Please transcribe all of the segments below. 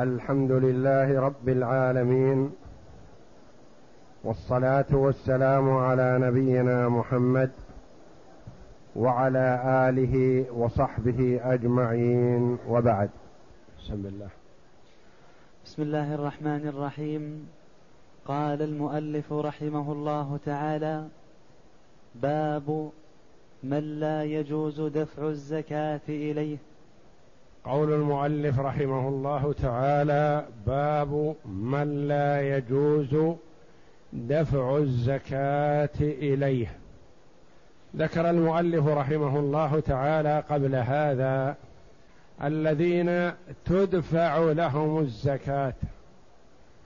الحمد لله رب العالمين، والصلاة والسلام على نبينا محمد وعلى آله وصحبه أجمعين، وبعد. بسم الله الرحمن الرحيم. قال المؤلف رحمه الله تعالى: باب من لا يجوز دفع الزكاة إليه. قول المؤلف رحمه الله تعالى: باب من لا يجوز دفع الزكاة إليه. ذكر المؤلف رحمه الله تعالى قبل هذا الذين تدفع لهم الزكاة،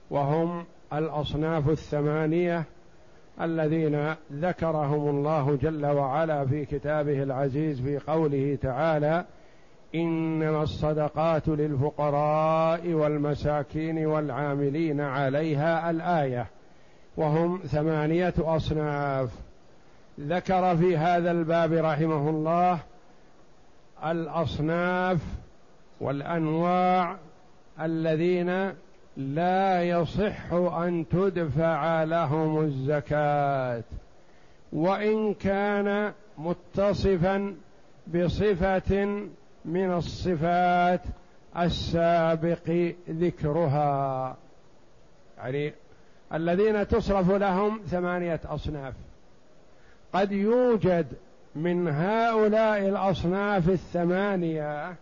وهم الأصناف الثمانية الذين ذكرهم الله جل وعلا في كتابه العزيز في قوله تعالى: إنما الصدقات للفقراء والمساكين والعاملين عليها، الآية، وهم 8 أصناف. ذكر في هذا الباب رحمه الله الأصناف والأنواع الذين لا يصح أن تدفع لهم الزكاة، وإن كان متصفا بصفة من الصفات السابق ذكرها. يعني الذين تصرف لهم 8 أصناف، قد يوجد من هؤلاء الأصناف ال8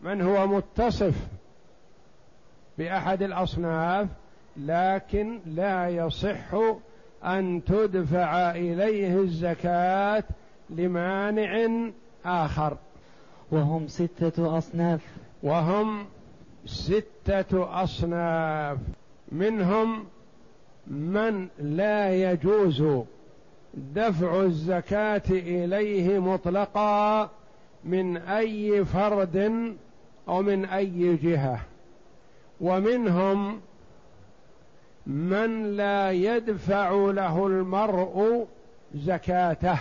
من هو متصف بأحد الأصناف لكن لا يصح أن تدفع إليه الزكاة لمانع آخر، وهم 6 أصناف. منهم من لا يجوز دفع الزكاة إليه مطلقا من أي فرد أو من أي جهة، ومنهم من لا يدفع له المرء زكاته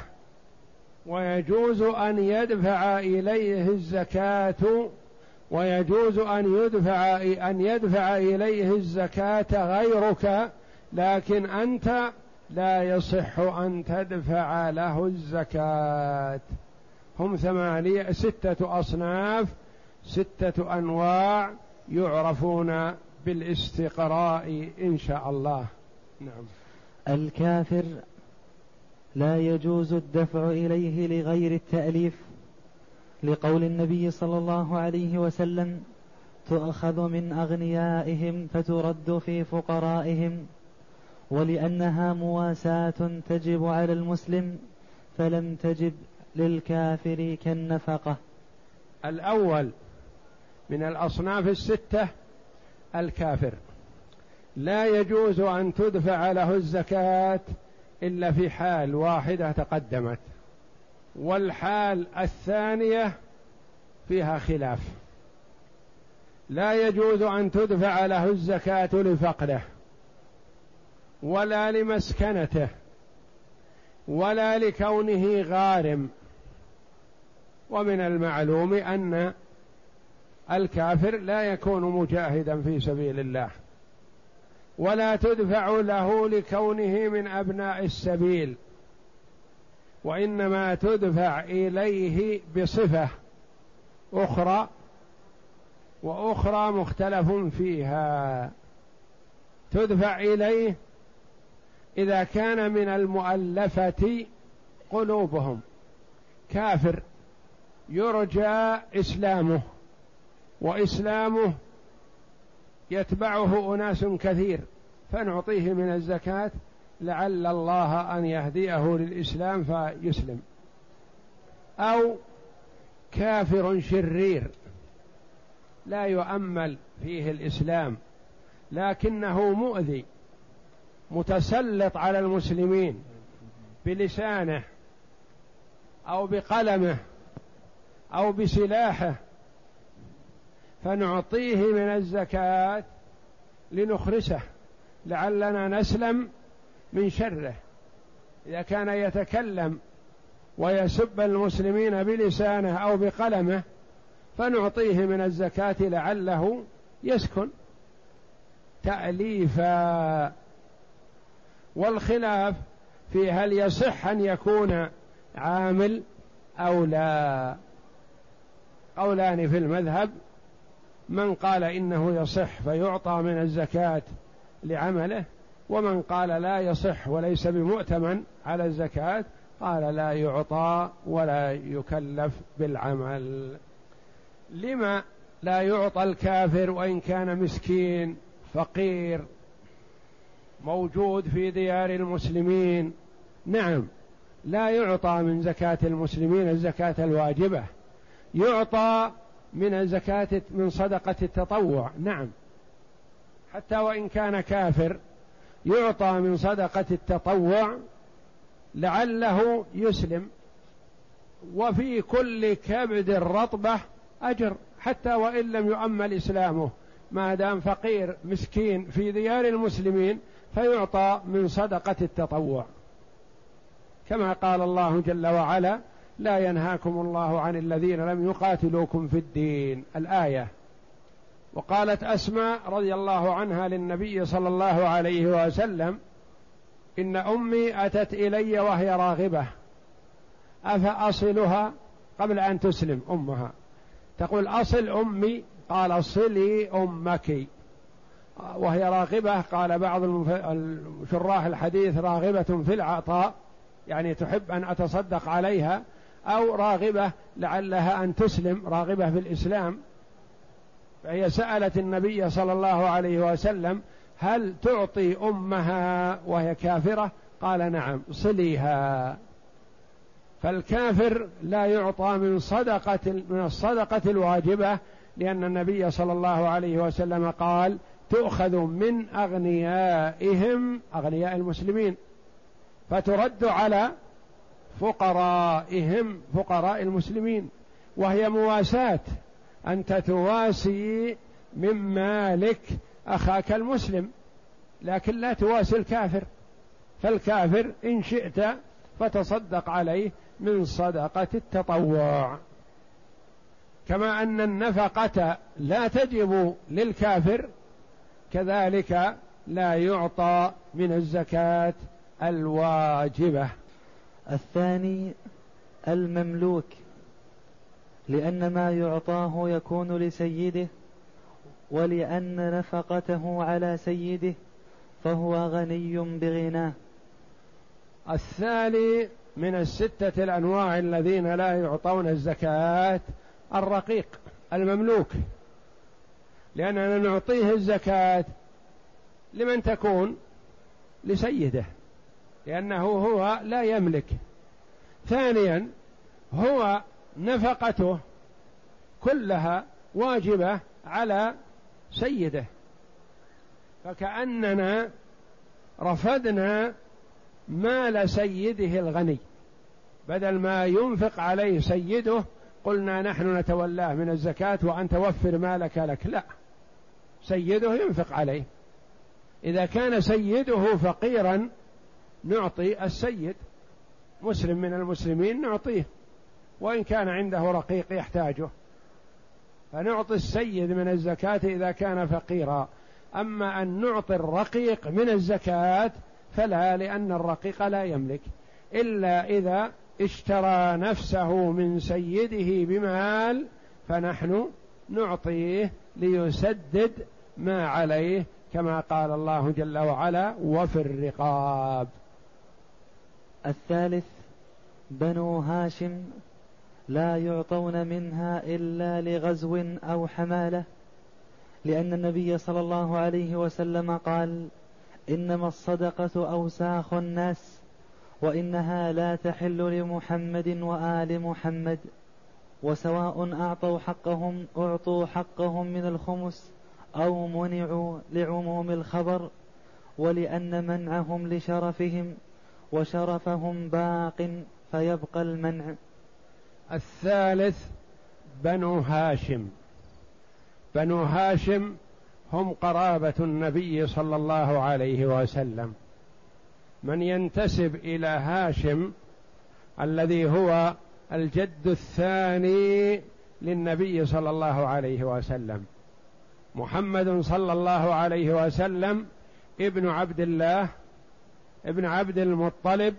ويجوز أن يدفع إليه الزكاة، ويجوز أن يدفع إليه الزكاة غيرك، لكن أنت لا يصح أن تدفع له الزكاة. هم 6 أصناف، 6 أنواع يعرفون بالاستقراء إن شاء الله. نعم. الكافر لا يجوز الدفع إليه لغير التأليف، لقول النبي صلى الله عليه وسلم: تؤخذ من أغنيائهم فترد في فقرائهم، ولأنها مواساة تجب على المسلم فلم تجب للكافر كالنفقة. الأول من الأصناف ال6 الكافر، لا يجوز أن تدفع له الزكاة إلا في حال واحدة تقدمت، والحال الثانية فيها خلاف. لا يجوز أن تدفع له الزكاة لفقره ولا لمسكنته ولا لكونه غارم. ومن المعلوم أن الكافر لا يكون مجاهدا في سبيل الله، ولا تدفع له لكونه من أبناء السبيل، وإنما تدفع إليه بصفة أخرى، وأخرى مختلف فيها. تدفع إليه إذا كان من المؤلفة قلوبهم، كافر يرجى إسلامه، وإسلامه يتبعه أناس كثير، فنعطيه من الزكاة لعل الله أن يهديه للإسلام فيسلم. أو كافر شرير لا يؤمل فيه الإسلام لكنه مؤذي، متسلط على المسلمين بلسانه أو بقلمه أو بسلاحه، فنعطيه من الزكاة لنخرسه لعلنا نسلم من شره. إذا كان يتكلم ويسب المسلمين بلسانه أو بقلمه فنعطيه من الزكاة لعله يسكن تأليفا. والخلاف في هل يصح أن يكون عامل أو لا، قولان في المذهب. من قال إنه يصح فيعطى من الزكاة لعمله، ومن قال لا يصح وليس بمؤتمن على الزكاة قال لا يعطى ولا يكلف بالعمل. لما لا يعطى الكافر وإن كان مسكين فقير موجود في ديار المسلمين؟ نعم، لا يعطى من زكاة المسلمين الزكاة الواجبة، يعطى من زكاة من صدقة التطوع. نعم، حتى وإن كان كافر يعطى من صدقة التطوع لعله يسلم، وفي كل كبد رطبة أجر حتى وإن لم يؤمل إسلامه، ما دام فقير مسكين في ديار المسلمين فيعطى من صدقة التطوع، كما قال الله جل وعلا: لا ينهاكم الله عن الذين لم يقاتلوكم في الدين، الآية. وقالت أسماء رضي الله عنها للنبي صلى الله عليه وسلم: إن أمي أتت إلي وهي راغبة أفأصلها؟ قبل أن تسلم أمها تقول: أصل أمي، قال: صلي أمك وهي راغبة. قال بعض شراح الحديث: راغبة في العطاء، يعني تحب أن أتصدق عليها، أو راغبة لعلها أن تسلم، راغبة في الإسلام. فهي سألت النبي صلى الله عليه وسلم: هل تعطي أمها وهي كافرة؟ قال: نعم، صليها. فالكافر لا يعطى من الصدقة الواجبة، لأن النبي صلى الله عليه وسلم قال: تؤخذ من أغنيائهم، أغنياء المسلمين، فترد على فقرائهم، فقراء المسلمين، وهي مواساة، أن تتواسي من مالك أخاك المسلم، لكن لا تواسي الكافر. فالكافر إن شئت فتصدق عليه من صدقة التطوع، كما أن النفقة لا تجب للكافر، كذلك لا يعطى من الزكاة الواجبة. الثاني المملوك، لأن ما يعطاه يكون لسيده، ولأن نفقته على سيده فهو غني بغناه. الثاني من الستة الأنواع الذين لا يعطون الزكاة الرقيق المملوك، لأننا نعطيه الزكاة لمن تكون لسيده، لأنه هو لا يملك. ثانيا هو نفقته كلها واجبة على سيده، فكأننا رفضنا مال سيده الغني، بدل ما ينفق عليه سيده قلنا نحن نتولاه من الزكاة وأنت وفر مالك لك. لا، سيده ينفق عليه. إذا كان سيده فقيرا نعطي السيد، مسلم من المسلمين نعطيه، وإن كان عنده رقيق يحتاجه، فنعطي السيد من الزكاة إذا كان فقيرا. أما أن نعطي الرقيق من الزكاة فلا، لأن الرقيق لا يملك، إلا إذا اشترى نفسه من سيده بمال فنحن نعطيه ليسدد ما عليه، كما قال الله جل وعلا: وفي الرقاب. الثالث بنو هاشم، لا يعطون منها إلا لغزو أو حمالة، لأن النبي صلى الله عليه وسلم قال: إنما الصدقة أوساخ الناس، وإنها لا تحل لمحمد وآل محمد، وسواء أعطوا حقهم من الخمس أو منعوا، لعموم الخبر، ولأن منعهم لشرفهم، وشرفهم باق فيبقى المنع. الثالث بنو هاشم. بنو هاشم هم قرابة النبي صلى الله عليه وسلم. من ينتسب إلى هاشم الذي هو الجد الثاني للنبي صلى الله عليه وسلم، محمد صلى الله عليه وسلم ابن عبد الله ابن عبد المطلب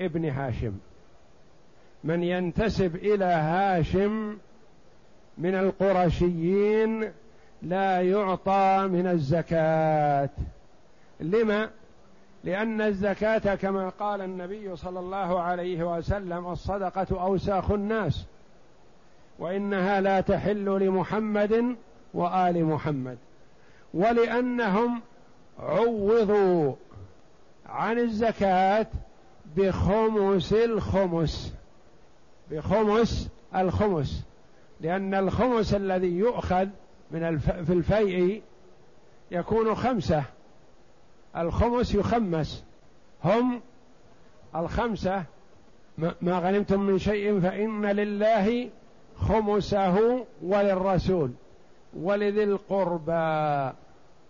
ابن هاشم. من ينتسب إلى هاشم من القرشيين لا يعطى من الزكاة. لما؟ لأن الزكاة كما قال النبي صلى الله عليه وسلم الصدقة أوساخ الناس، وإنها لا تحل لمحمد وآل محمد، ولأنهم عوضوا عن الزكاة بخمس الخمس، لأن الخمس الذي يؤخذ في الفيء يكون 5، الخمس يخمس، هم 5 ما غنمتم من شيء فإن لله خمسه وللرسول ولذي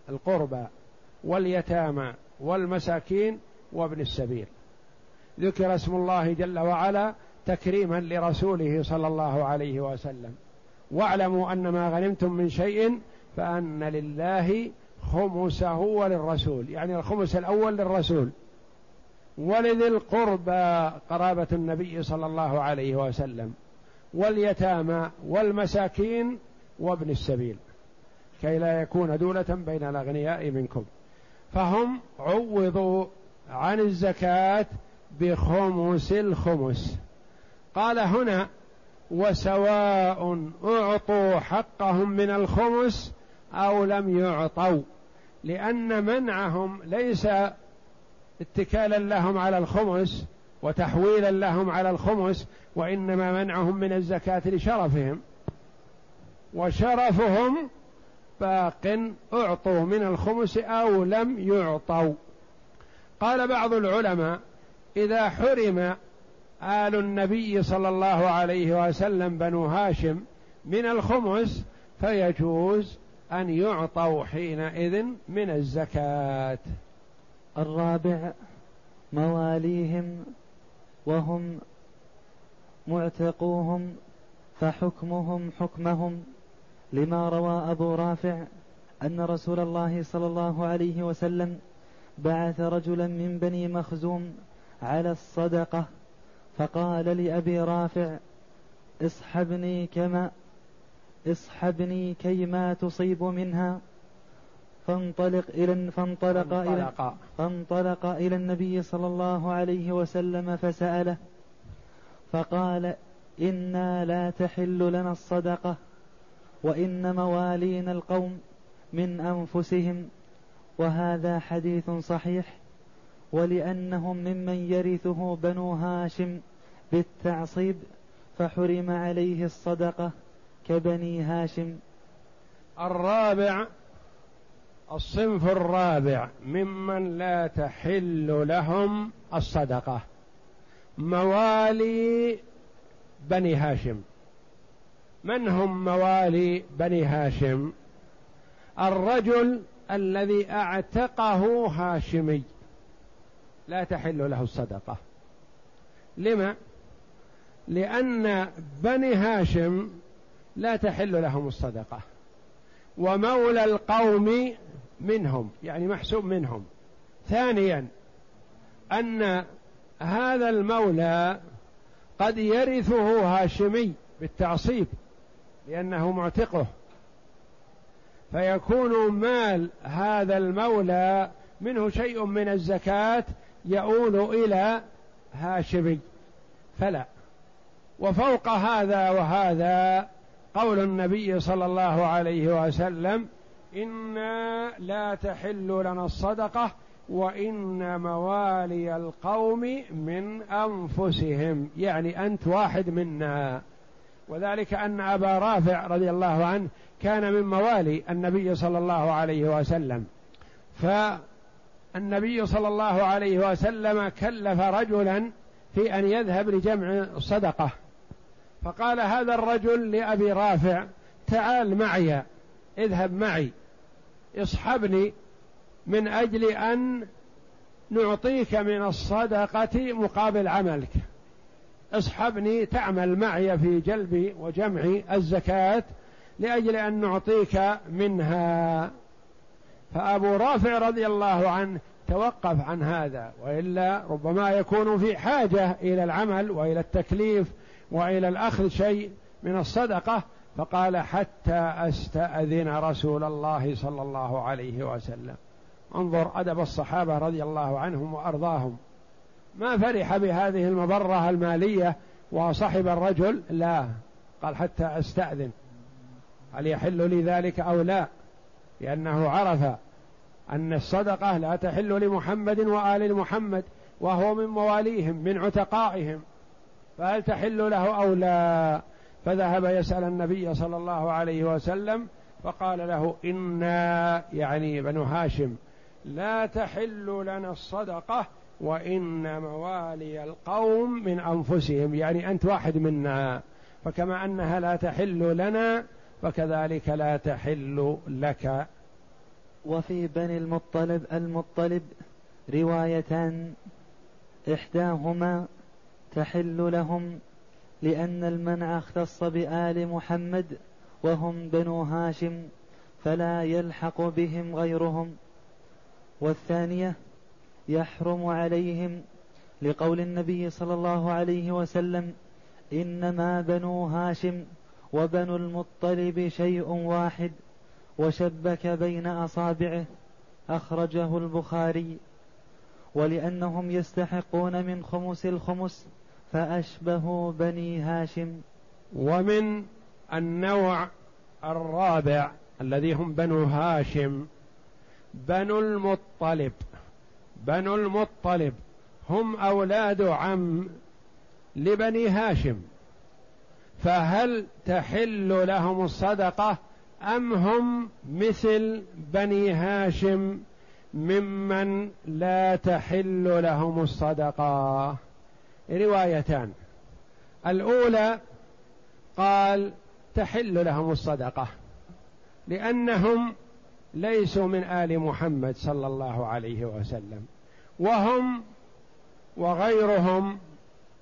القربى واليتامى والمساكين وابن السبيل. ذكر اسم الله جل وعلا تكريما لرسوله صلى الله عليه وسلم. واعلموا أن ما غنمتم من شيء فأن لله خمسه وللرسول، يعني الخمس الأول للرسول، ولذي القربى قرابة النبي صلى الله عليه وسلم، واليتامى والمساكين وابن السبيل، كي لا يكون دولة بين الأغنياء منكم. فهم عوضوا عن الزكاة بخمس الخمس. قال هنا وسواء أعطوا حقهم من الخمس أو لم يعطوا، لأن منعهم ليس اتكالا لهم على الخمس وتحويلا لهم على الخمس، وإنما منعهم من الزكاة لشرفهم، وشرفهم باق، أعطوا من الخمس أو لم يعطوا. قال بعض العلماء إذا حرم آل النبي صلى الله عليه وسلم بنو هاشم من الخمس فيجوز أن يعطوا حينئذ من الزكاة. الرابع مواليهم وهم معتقوهم فحكمهم حكمهم، لما روى أبو رافع أن رسول الله صلى الله عليه وسلم بعث رجلا من بني مخزوم على الصدقة فقال لأبي رافع اصحبني كيما تصيب منها، فانطلق إلى النبي صلى الله عليه وسلم فسأله فقال إنا لا تحل لنا الصدقة، وإن موالين القوم من أنفسهم، وهذا حديث صحيح، ولأنهم ممن يرثه بنو هاشم بالتعصيب فحرم عليه الصدقة كبني هاشم. الرابع، الصنف الرابع ممن لا تحل لهم الصدقة موالي بني هاشم. من هم موالي بني هاشم؟ الرجل الذي اعتقه هاشمي لا تحل له الصدقة. لما؟ لأن بني هاشم لا تحل لهم الصدقة، ومولى القوم منهم يعني محسوب منهم. ثانيا أن هذا المولى قد يرثه هاشمي بالتعصيب لأنه معتقه، فيكون مال هذا المولى منه شيء من الزكاة يؤول إلى هاشمي فلا. وفوق هذا وهذا قول النبي صلى الله عليه وسلم إنا لا تحل لنا الصدقة وإن موالي القوم من أنفسهم، يعني أنت واحد منا. وذلك أن أبا رافع رضي الله عنه كان من موالي النبي صلى الله عليه وسلم، فالنبي صلى الله عليه وسلم كلف رجلا في أن يذهب لجمع صدقة، فقال هذا الرجل لأبي رافع تعال معي، اذهب معي، اصحبني من أجل أن نعطيك من الصدقة مقابل عملك، اصحبني تعمل معي في جلب وجمع الزكاة لأجل أن نعطيك منها. فأبو رافع رضي الله عنه توقف عن هذا، وإلا ربما يكون في حاجة إلى العمل وإلى التكليف وإلى الأخذ شيء من الصدقة، فقال حتى أستأذن رسول الله صلى الله عليه وسلم. انظر أدب الصحابة رضي الله عنهم وأرضاهم، ما فرح بهذه المبرة المالية وصحب الرجل، لا، قال حتى أستأذن هل يحل لي ذلك أو لا، لأنه عرف أن الصدقة لا تحل لمحمد وآل محمد، وهو من مواليهم من عتقائهم، فهل تحل له أو لا؟ فذهب يسأل النبي صلى الله عليه وسلم فقال له إنا، يعني بنو هاشم، لا تحل لنا الصدقة وإن موالي القوم من أنفسهم، يعني أنت واحد منا، فكما أنها لا تحل لنا فكذلك لا تحل لك. وفي بني المطلب روايتان، إحداهما تحل لهم لأن المنع اختص بآل محمد وهم بنو هاشم فلا يلحق بهم غيرهم، والثانية يحرم عليهم لقول النبي صلى الله عليه وسلم إنما بنو هاشم وبنو المطلب شيء واحد، وشبك بين أصابعه، أخرجه البخاري. ولأنهم يستحقون من خمس الخمس فأشبهوا بني هاشم. ومن النوع الرابع الذي هم بنو هاشم بنو المطلب هم أولاد عم لبني هاشم، فهل تحل لهم الصدقة أم هم مثل بني هاشم ممن لا تحل لهم الصدقة؟ روايتان، الأولى قال تحل لهم الصدقة لأنهم ليسوا من آل محمد صلى الله عليه وسلم، وهم وغيرهم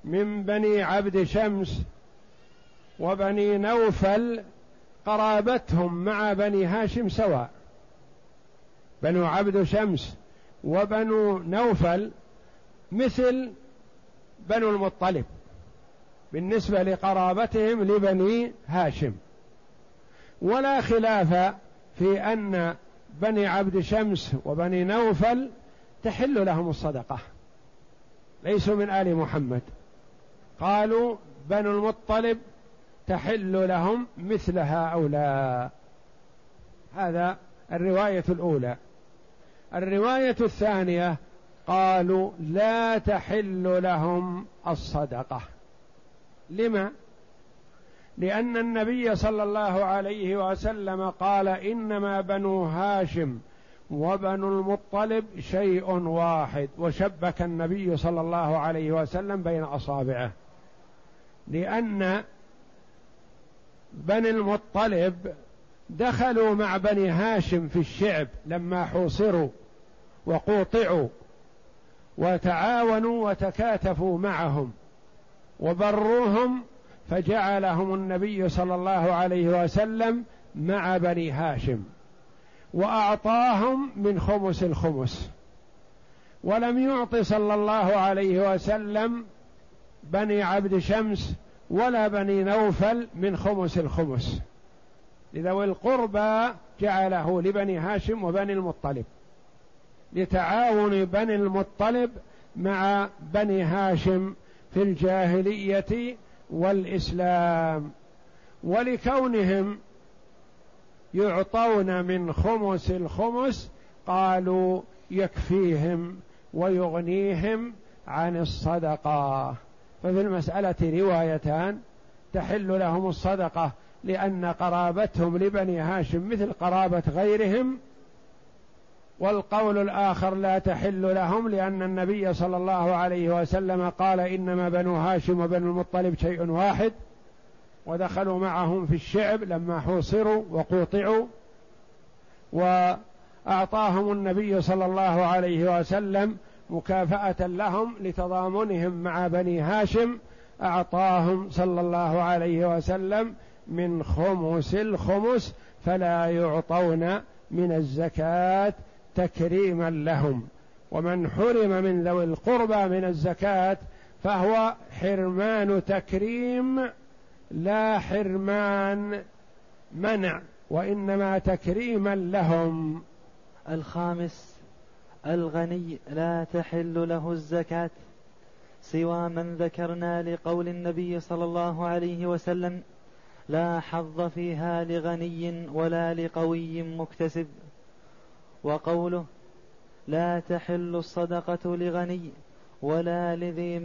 من بني عبد شمس وبني نوفل قرابتهم مع بني هاشم سواء، بنو عبد شمس وبنو نوفل مثل بنو المطلب بالنسبة لقرابتهم لبني هاشم، ولا خلاف في أن بني عبد شمس وبني نوفل تحل لهم الصدقة، ليسوا من آل محمد، قالوا بنو المطلب تحل لهم مثلها أو لا. هذا الرواية الأولى. الرواية الثانية قالوا لا تحل لهم الصدقة، لما؟ لأن النبي صلى الله عليه وسلم قال إنما بنو هاشم وبنو المطلب شيء واحد، وشبك النبي صلى الله عليه وسلم بين أصابعه، لأن بني المطلب دخلوا مع بني هاشم في الشعب لما حوصروا وقوطعوا، وتعاونوا وتكاتفوا معهم وبروهم، فجعلهم النبي صلى الله عليه وسلم مع بني هاشم، وأعطاهم من خمس الخمس، ولم يعط صلى الله عليه وسلم بني عبد شمس ولا بني نوفل من خمس الخمس، لذوي القربى جعله لبني هاشم وبني المطلب لتعاون بني المطلب مع بني هاشم في الجاهلية والإسلام، ولكونهم يعطون من خمس الخمس قالوا يكفيهم ويغنيهم عن الصدقة. ففي المسألة روايتان، تحل لهم الصدقة لأن قرابتهم لبني هاشم مثل قرابة غيرهم، والقول الآخر لا تحل لهم لأن النبي صلى الله عليه وسلم قال إنما بنو هاشم وبنو المطلب شيء واحد، ودخلوا معهم في الشعب لما حوصروا وقوطعوا، وأعطاهم النبي صلى الله عليه وسلم مكافأة لهم لتضامنهم مع بني هاشم، أعطاهم صلى الله عليه وسلم من خمس الخمس فلا يعطون من الزكاة تكريما لهم. ومن حرم من ذوي القربى من الزكاة فهو حرمان تكريم لا حرمان منع، وإنما تكريما لهم. الخامس: الغني لا تحل له الزكاة سوى من ذكرنا لقول النبي صلى الله عليه وسلم: لا حظ فيها لغني ولا لقوي مكتسب، وقوله: لا تحل الصدقة لغني ولا لذي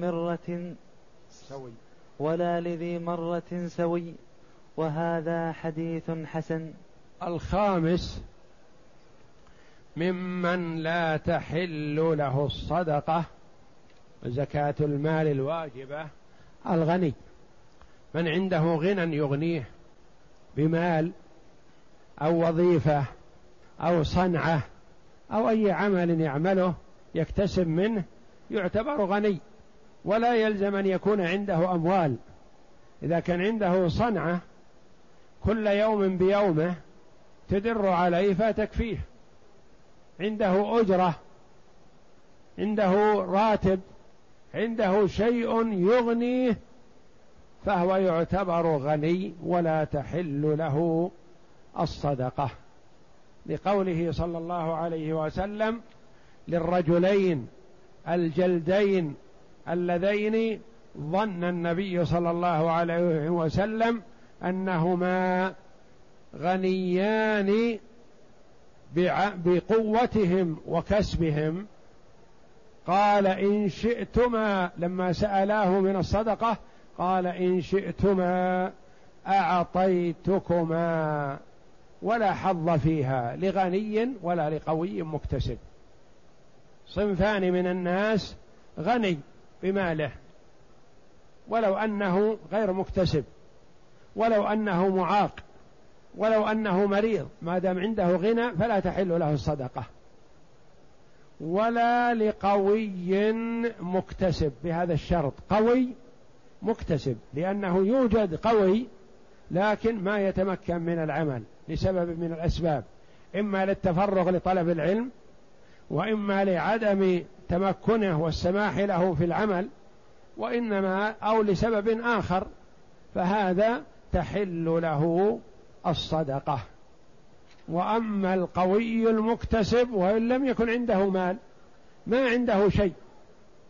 مرة سوي، وهذا حديث حسن. الخامس: ممن لا تحل له الصدقة زكاة المال الواجبة الغني، من عنده غنى يغنيه بمال أو وظيفة أو صنعة أو أي عمل يعمله يكتسب منه يعتبر غني، ولا يلزم أن يكون عنده أموال. إذا كان عنده صنعة كل يوم بيومه تدر عليه فتكفيه، عنده أجرة، عنده راتب، عنده شيء يغنيه، فهو يعتبر غني ولا تحل له الصدقة، لقوله صلى الله عليه وسلم: للرجلين الجلدين اللذين ظن النبي صلى الله عليه وسلم أنهما غنيان بقوتهم وكسبهم، قال: إن شئتما، لما سألاه من الصدقة قال: إن شئتما أعطيتكما، ولا حظ فيها لغني ولا لقوي مكتسب. صنفان من الناس: غني بماله ولو أنه غير مكتسب، ولو أنه معاق، ولو أنه مريض، ما دام عنده غنى فلا تحل له الصدقة. ولا لقوي مكتسب بهذا الشرط، قوي مكتسب، لأنه يوجد قوي لكن ما يتمكن من العمل لسبب من الأسباب، إما للتفرغ لطلب العلم، وإما لعدم تمكنه والسماح له في العمل، وإنما أو لسبب آخر، فهذا تحل له الصدقة. وأما القوي المكتسب وإن لم يكن عنده مال، ما عنده شيء،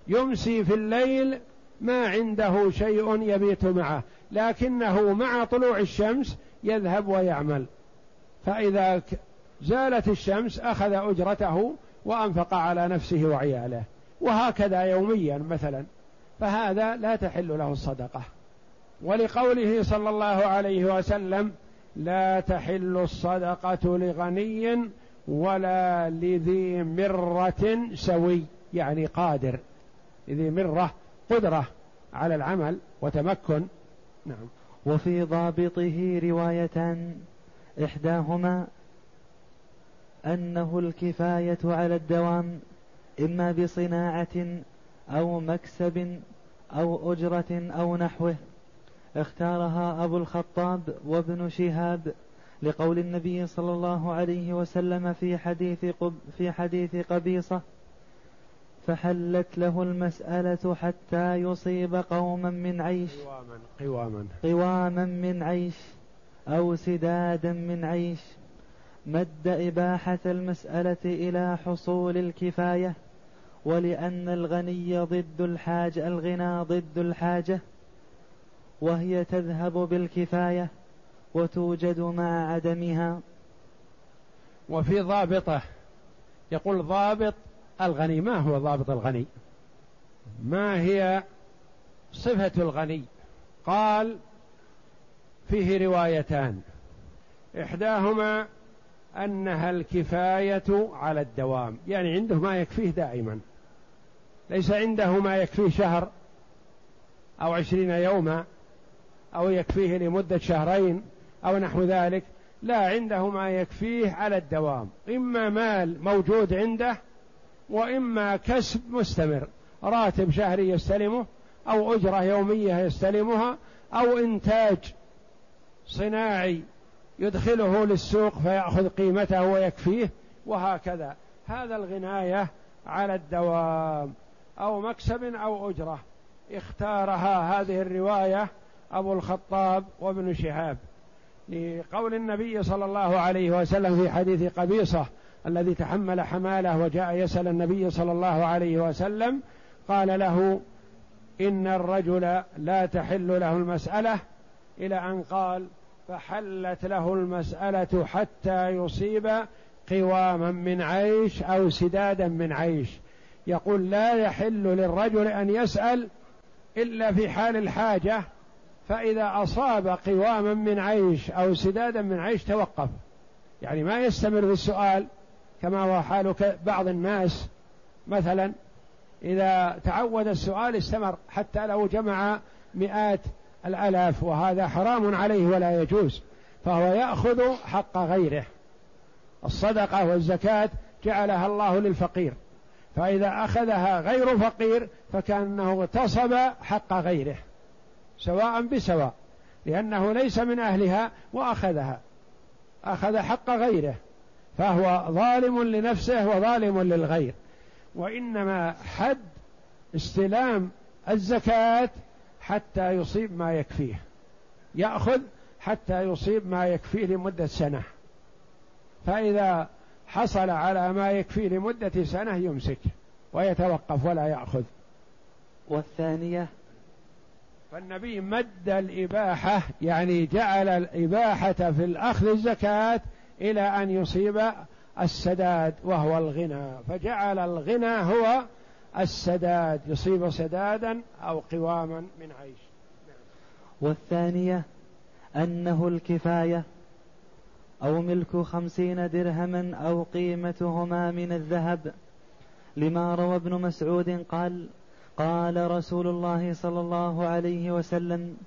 يمسي في الليل ما عنده شيء يبيت معه، لكنه مع طلوع الشمس يذهب ويعمل، فإذا زالت الشمس أخذ أجرته وأنفق على نفسه وعياله، وهكذا يوميا مثلا، فهذا لا تحل له الصدقة. ولقوله صلى الله عليه وسلم: لا تحل الصدقة لغني ولا لذي مرة سوي، يعني قادر، ذي مرة قدرة على العمل وتمكن. نعم. وفي ضابطه روايتان، إحداهما أنه الكفاية على الدوام، إما بصناعة أو مكسب أو أجرة أو نحوه، اختارها أبو الخطاب وابن شهاب لقول النبي صلى الله عليه وسلم في حديث قبيصة: فحلت له المسألة حتى يصيب قوما من عيش قواما من عيش أو سدادا من عيش، مد إباحة المسألة إلى حصول الكفاية، ولأن الغني ضد الحاجة، الغنى ضد الحاجة، وهي تذهب بالكفاية وتوجد مع عدمها. وفي ضابطه يقول: ضابط الغني. ما هو ضابط الغني؟ ما هي صفة الغني؟ قال: فيه روايتان، إحداهما أنها الكفاية على الدوام، يعني عنده ما يكفيه دائما، ليس عنده ما يكفيه شهر أو 20 يوما أو يكفيه لمدة 2 شهرين أو نحو ذلك، لا، عنده ما يكفيه على الدوام، إما مال موجود عنده، وإما كسب مستمر، راتب شهري يستلمه، أو أجرة يومية يستلمها، أو إنتاج صناعي يدخله للسوق فيأخذ قيمته ويكفيه، وهكذا. هذا الغناية على الدوام أو مكسب أو أجرة، اختارها هذه الرواية أبو الخطاب وابن شهاب لقول النبي صلى الله عليه وسلم في حديث قبيصة الذي تحمل حماله وجاء يسأل النبي صلى الله عليه وسلم، قال له: إن الرجل لا تحل له المسألة، إلى أن قال: فحلت له المسألة حتى يصيب قواما من عيش أو سدادا من عيش. يقول: لا يحل للرجل أن يسأل إلا في حال الحاجة، فإذا أصاب قواما من عيش أو سدادا من عيش توقف، يعني ما يستمر بالسؤال كما هو حال بعض الناس مثلا، إذا تعود السؤال استمر حتى لو جمع مئات الآلاف، وهذا حرام عليه ولا يجوز، فهو يأخذ حق غيره. الصدقة والزكاة جعلها الله للفقير، فإذا أخذها غير فقير فكأنه اغتصب حق غيره سواء بسواء، لأنه ليس من أهلها وأخذها، أخذ حق غيره، فهو ظالم لنفسه وظالم للغير. وإنما حد استلام الزكاة حتى يصيب ما يكفيه، يأخذ حتى يصيب ما يكفيه لمدة سنة، فإذا حصل على ما يكفيه لمدة سنة يمسك ويتوقف ولا يأخذ. والثانية، فالنبي مد الإباحة، يعني جعل الإباحة في الأخذ الزكاة إلى أن يصيب السداد وهو الغنى، فجعل الغنى هو السداد، يصيب سدادا أو قواما من عيش. والثانية أنه الكفاية أو ملك 50 درهما أو قيمتهما من الذهب، لما روى ابن مسعود قال: قال رسول الله صلى الله عليه وسلم: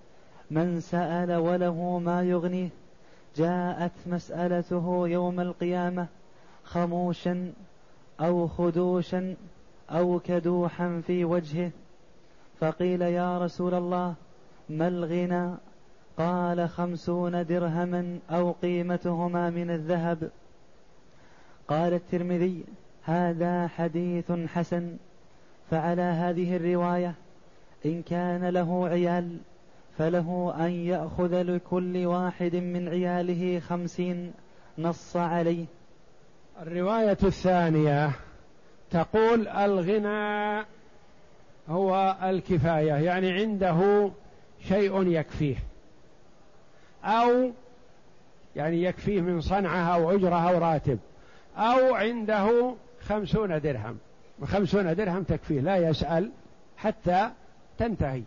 من سأل وله ما يغنيه جاءت مسألته يوم القيامة خموشا أو خدوشا أو كدوحا في وجهه، فقيل: يا رسول الله ما الغنى؟ قال: 50 درهما أو قيمتهما من الذهب. قال الترمذي: هذا حديث حسن. فعلى هذه الرواية إن كان له عيال فله أن يأخذ لكل واحد من عياله 50، نص عليه. الرواية الثانية تقول الغنى هو الكفاية، يعني عنده شيء يكفيه، أو يعني يكفيه من صنعها أو أجرها أو راتب، أو عنده 50 درهم، 50 درهم تكفيه لا يسأل حتى تنتهي.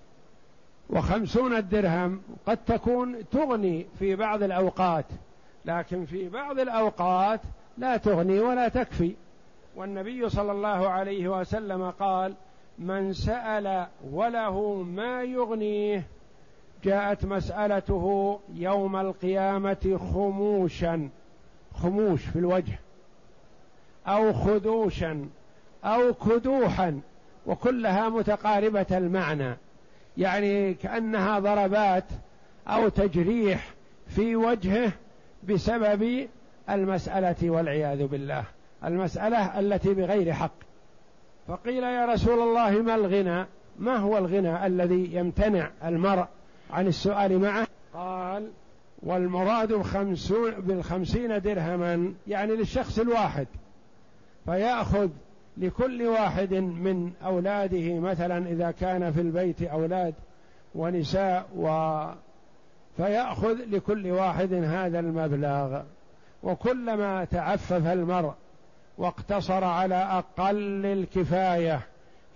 50 درهم قد تكون تغني في بعض الأوقات، لكن في بعض الأوقات لا تغني ولا تكفي. والنبي صلى الله عليه وسلم قال: من سأل وله ما يغنيه جاءت مسألته يوم القيامة خموشا، خموش في الوجه، أو خدوشا أو كدوحا، وكلها متقاربة المعنى، يعني كأنها ضربات أو تجريح في وجهه بسبب المسألة والعياذ بالله، المسألة التي بغير حق. فقيل: يا رسول الله ما الغنى؟ ما هو الغنى الذي يمتنع المرء عن السؤال معه؟ قال: والمراد ب50 درهما، يعني للشخص الواحد، فيأخذ لكل واحد من أولاده مثلا، إذا كان في البيت أولاد ونساء فيأخذ لكل واحد هذا المبلغ. وكلما تعفف المرء واقتصر على أقل الكفاية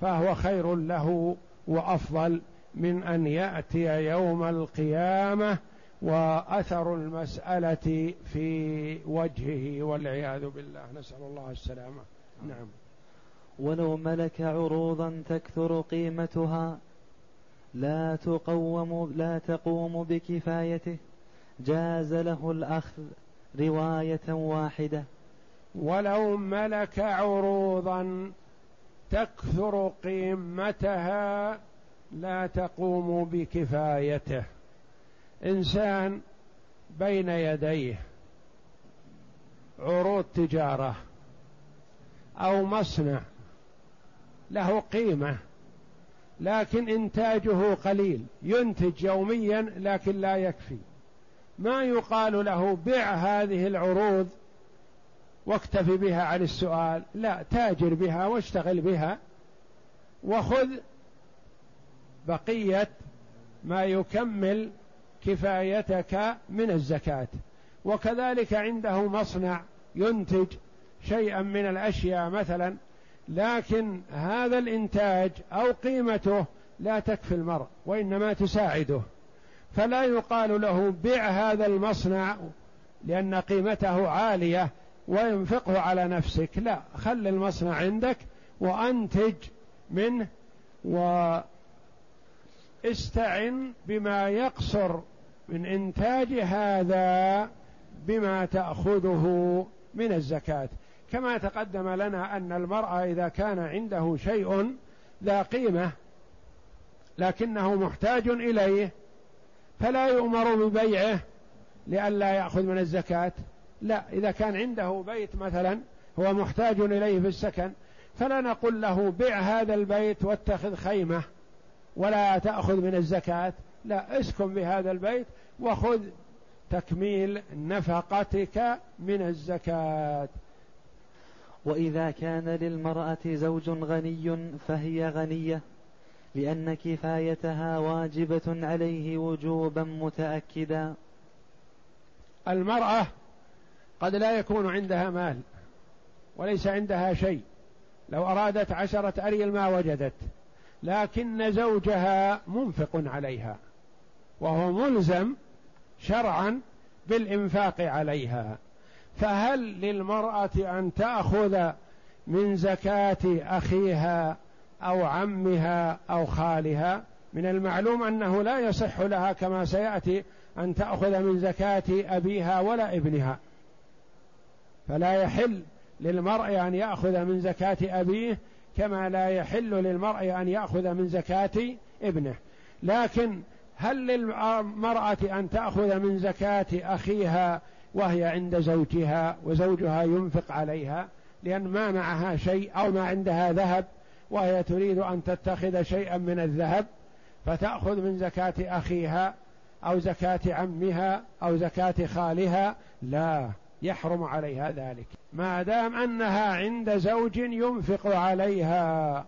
فهو خير له وأفضل من أن يأتي يوم القيامة وأثر المسألة في وجهه والعياذ بالله، نسأل الله السلامة. نعم. ولو ملك عروضا تكثر قيمتها لا تقوم بكفايته جاز له الأخذ، رواية واحدة. ولو ملك عروضا تكثر قيمتها لا تقوم بكفايته، إنسان بين يديه عروض تجارة أو مصنع له قيمة لكن إنتاجه قليل، ينتج يوميا لكن لا يكفي، ما يقال له بيع هذه العروض واكتفي بها عن السؤال، لا، تاجر بها واشتغل بها وخذ بقية ما يكمل كفايتك من الزكاة. وكذلك عنده مصنع ينتج شيئا من الأشياء مثلا، لكن هذا الإنتاج أو قيمته لا تكفي المرء وإنما تساعده، فلا يقال له بيع هذا المصنع لأن قيمته عالية وينفقه على نفسك، لا، خل المصنع عندك وأنتج منه واستعن بما يقصر من إنتاج هذا بما تأخذه من الزكاة. كما تقدم لنا أن المرأة إذا كان عنده شيء ذا قيمة لكنه محتاج إليه فلا يؤمر ببيعه لئلا يأخذ من الزكاة، لا، إذا كان عنده بيت مثلا هو محتاج إليه في السكن فلا نقول له بيع هذا البيت واتخذ خيمة ولا تأخذ من الزكاة، لا، اسكن بهذا البيت وخذ تكميل نفقتك من الزكاة. وإذا كان للمرأة زوج غني فهي غنية لأن كفايتها واجبة عليه وجوبا متأكدا. المرأة قد لا يكون عندها مال وليس عندها شيء، لو أرادت 10 أريل ما وجدت، لكن زوجها منفق عليها وهو ملزم شرعا بالإنفاق عليها، فهل للمرأة أن تأخذ من زكاة أخيها أو عمها أو خالها؟ من المعلوم أنه لا يصح لها كما سيأتي أن تأخذ من زكاة أبيها ولا ابنها، فلا يحل للمرء أن يأخذ من زكاة أبيه كما لا يحل للمرء أن يأخذ من زكاة ابنه. لكن هل للمرأة أن تأخذ من زكاة أخيها وهي عند زوجها وزوجها ينفق عليها لأن ما معها شيء أو ما عندها ذهب وهي تريد أن تتخذ شيئا من الذهب فتأخذ من زكاة أخيها أو زكاة عمها أو زكاة خالها؟ لا، يحرم عليها ذلك ما دام أنها عند زوج ينفق عليها،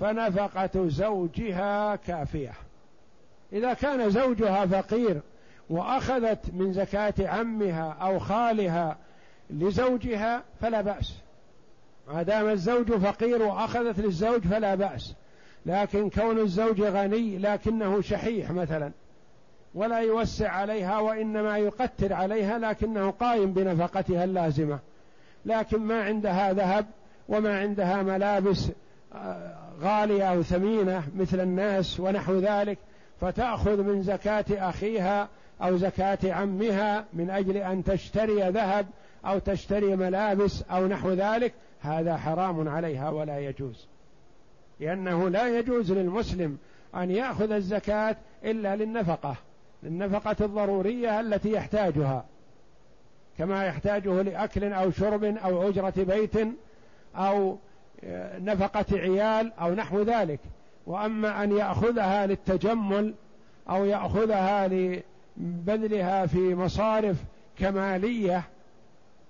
فنفقة زوجها كافية. إذا كان زوجها فقير وأخذت من زكاة عمها أو خالها لزوجها فلا بأس، ما دام الزوج فقير وأخذت للزوج فلا بأس، لكن كون الزوج غني لكنه شحيح مثلا ولا يوسع عليها وإنما يقتر عليها لكنه قائم بنفقتها اللازمة، لكن ما عندها ذهب وما عندها ملابس غالية أو ثمينة مثل الناس ونحو ذلك، فتأخذ من زكاة أخيها أو زكاة عمها من أجل أن تشتري ذهب أو تشتري ملابس أو نحو ذلك، هذا حرام عليها ولا يجوز، لأنه لا يجوز للمسلم أن يأخذ الزكاة إلا للنفقة الضرورية التي يحتاجها كما يحتاجه لأكل أو شرب أو أجرة بيت أو نفقة عيال أو نحو ذلك. وأما أن يأخذها للتجمل أو يأخذها لبذلها في مصارف كمالية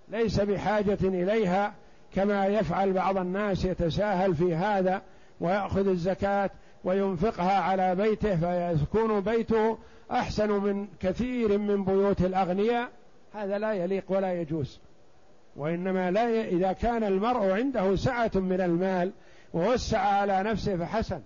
ليس بحاجة إليها كما يفعل بعض الناس يتساهل في هذا ويأخذ الزكاة وينفقها على بيته فيكون بيته أحسن من كثير من بيوت الأغنياء، هذا لا يليق ولا يجوز. وإنما إذا كان المرء عنده سعة من المال ووسع على نفسه فحسن،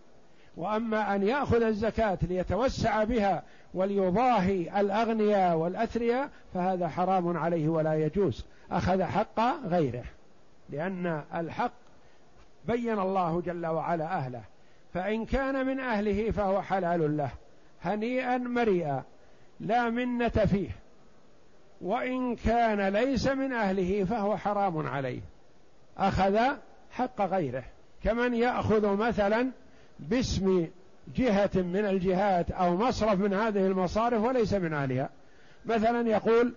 وأما أن يأخذ الزكاة ليتوسع بها وليضاهي الأغنياء والأثرياء فهذا حرام عليه ولا يجوز، أخذ حق غيره، لأن الحق بين الله جل وعلا أهله، فإن كان من أهله فهو حلال له هنيئا مريئا لا منة فيه، وإن كان ليس من أهله فهو حرام عليه، أخذ حق غيره، كمن يأخذ مثلا باسم جهة من الجهات أو مصرف من هذه المصارف وليس من أهلها، مثلا يقول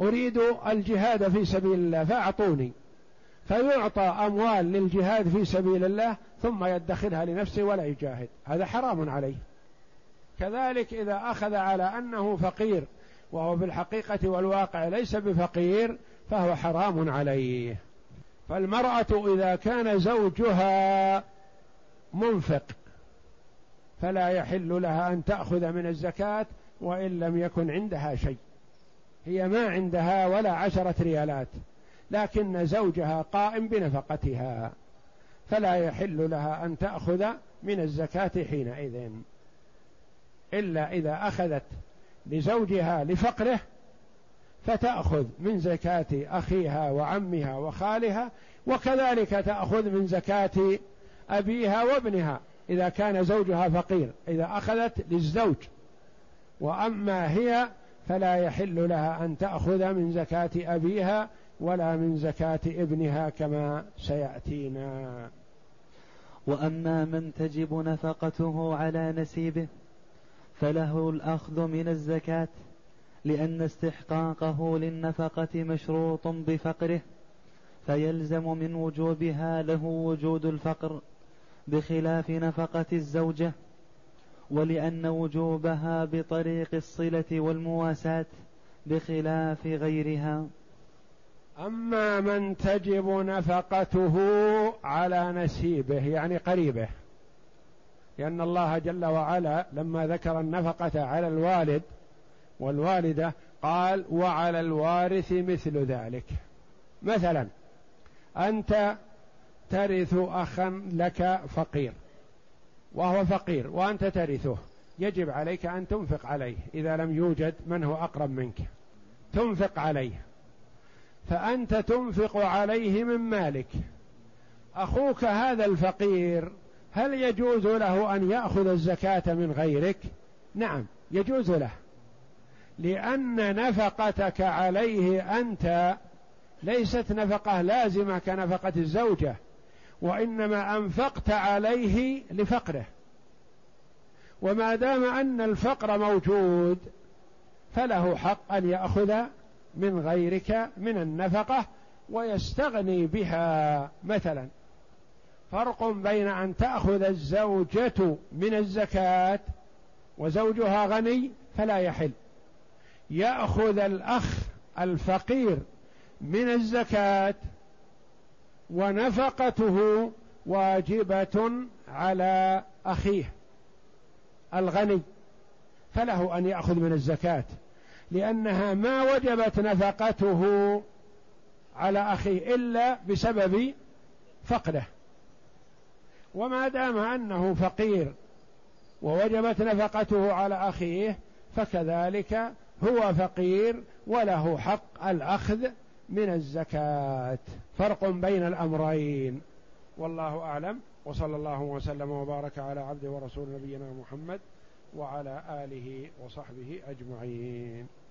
أريد الجهاد في سبيل الله فأعطوني، فيعطى أموال للجهاد في سبيل الله ثم يدخرها لنفسه ولا يجاهد، هذا حرام عليه. كذلك إذا أخذ على أنه فقير وهو في الحقيقة والواقع ليس بفقير فهو حرام عليه. فالمرأة إذا كان زوجها منفق فلا يحل لها أن تأخذ من الزكاة وإن لم يكن عندها شيء، هي ما عندها ولا 10 ريالات لكن زوجها قائم بنفقتها، فلا يحل لها أن تأخذ من الزكاة حينئذ، إلا إذا أخذت لزوجها لفقره فتأخذ من زكاة أخيها وعمها وخالها، وكذلك تأخذ من زكاة أبيها وابنها إذا كان زوجها فقير، إذا أخذت للزوج. وأما هي فلا يحل لها أن تأخذ من زكاة أبيها ولا من زكاة ابنها كما سيأتينا. وأما من تجب نفقته على نسيبه فله الأخذ من الزكاة، لأن استحقاقه للنفقة مشروط بفقره، فيلزم من وجوبها له وجود الفقر بخلاف نفقة الزوجة، ولأن وجوبها بطريق الصلة والمواساة بخلاف غيرها. أما من تجب نفقته على نسيبه يعني قريبه، لأن الله جل وعلا لما ذكر النفقة على الوالد والوالدة قال وعلى الوارث مثل ذلك. مثلا أنت ترث أخا لك فقير وهو فقير وأنت ترثه، يجب عليك أن تنفق عليه إذا لم يوجد من هو أقرب منك، تنفق عليه، فأنت تنفق عليه من مالك. أخوك هذا الفقير هل يجوز له أن يأخذ الزكاة من غيرك؟ نعم يجوز له، لأن نفقتك عليه أنت ليست نفقة لازمة كنفقة الزوجة، وإنما أنفقت عليه لفقره، وما دام أن الفقر موجود فله حق أن يأخذ من غيرك من النفقة ويستغني بها. مثلا فرق بين أن تأخذ الزوجة من الزكاة وزوجها غني فلا يحل، يأخذ الأخ الفقير من الزكاة ونفقته واجبة على أخيه الغني فله أن يأخذ من الزكاة، لأنها ما وجبت نفقته على أخيه إلا بسبب فقره، وما دام أنه فقير ووجبت نفقته على أخيه فكذلك هو فقير وله حق الأخذ من الزكاة. فرق بين الأمرين، والله أعلم، وصلى الله وسلم وبارك على عبده ورسول نبينا محمد وعلى آله وصحبه أجمعين.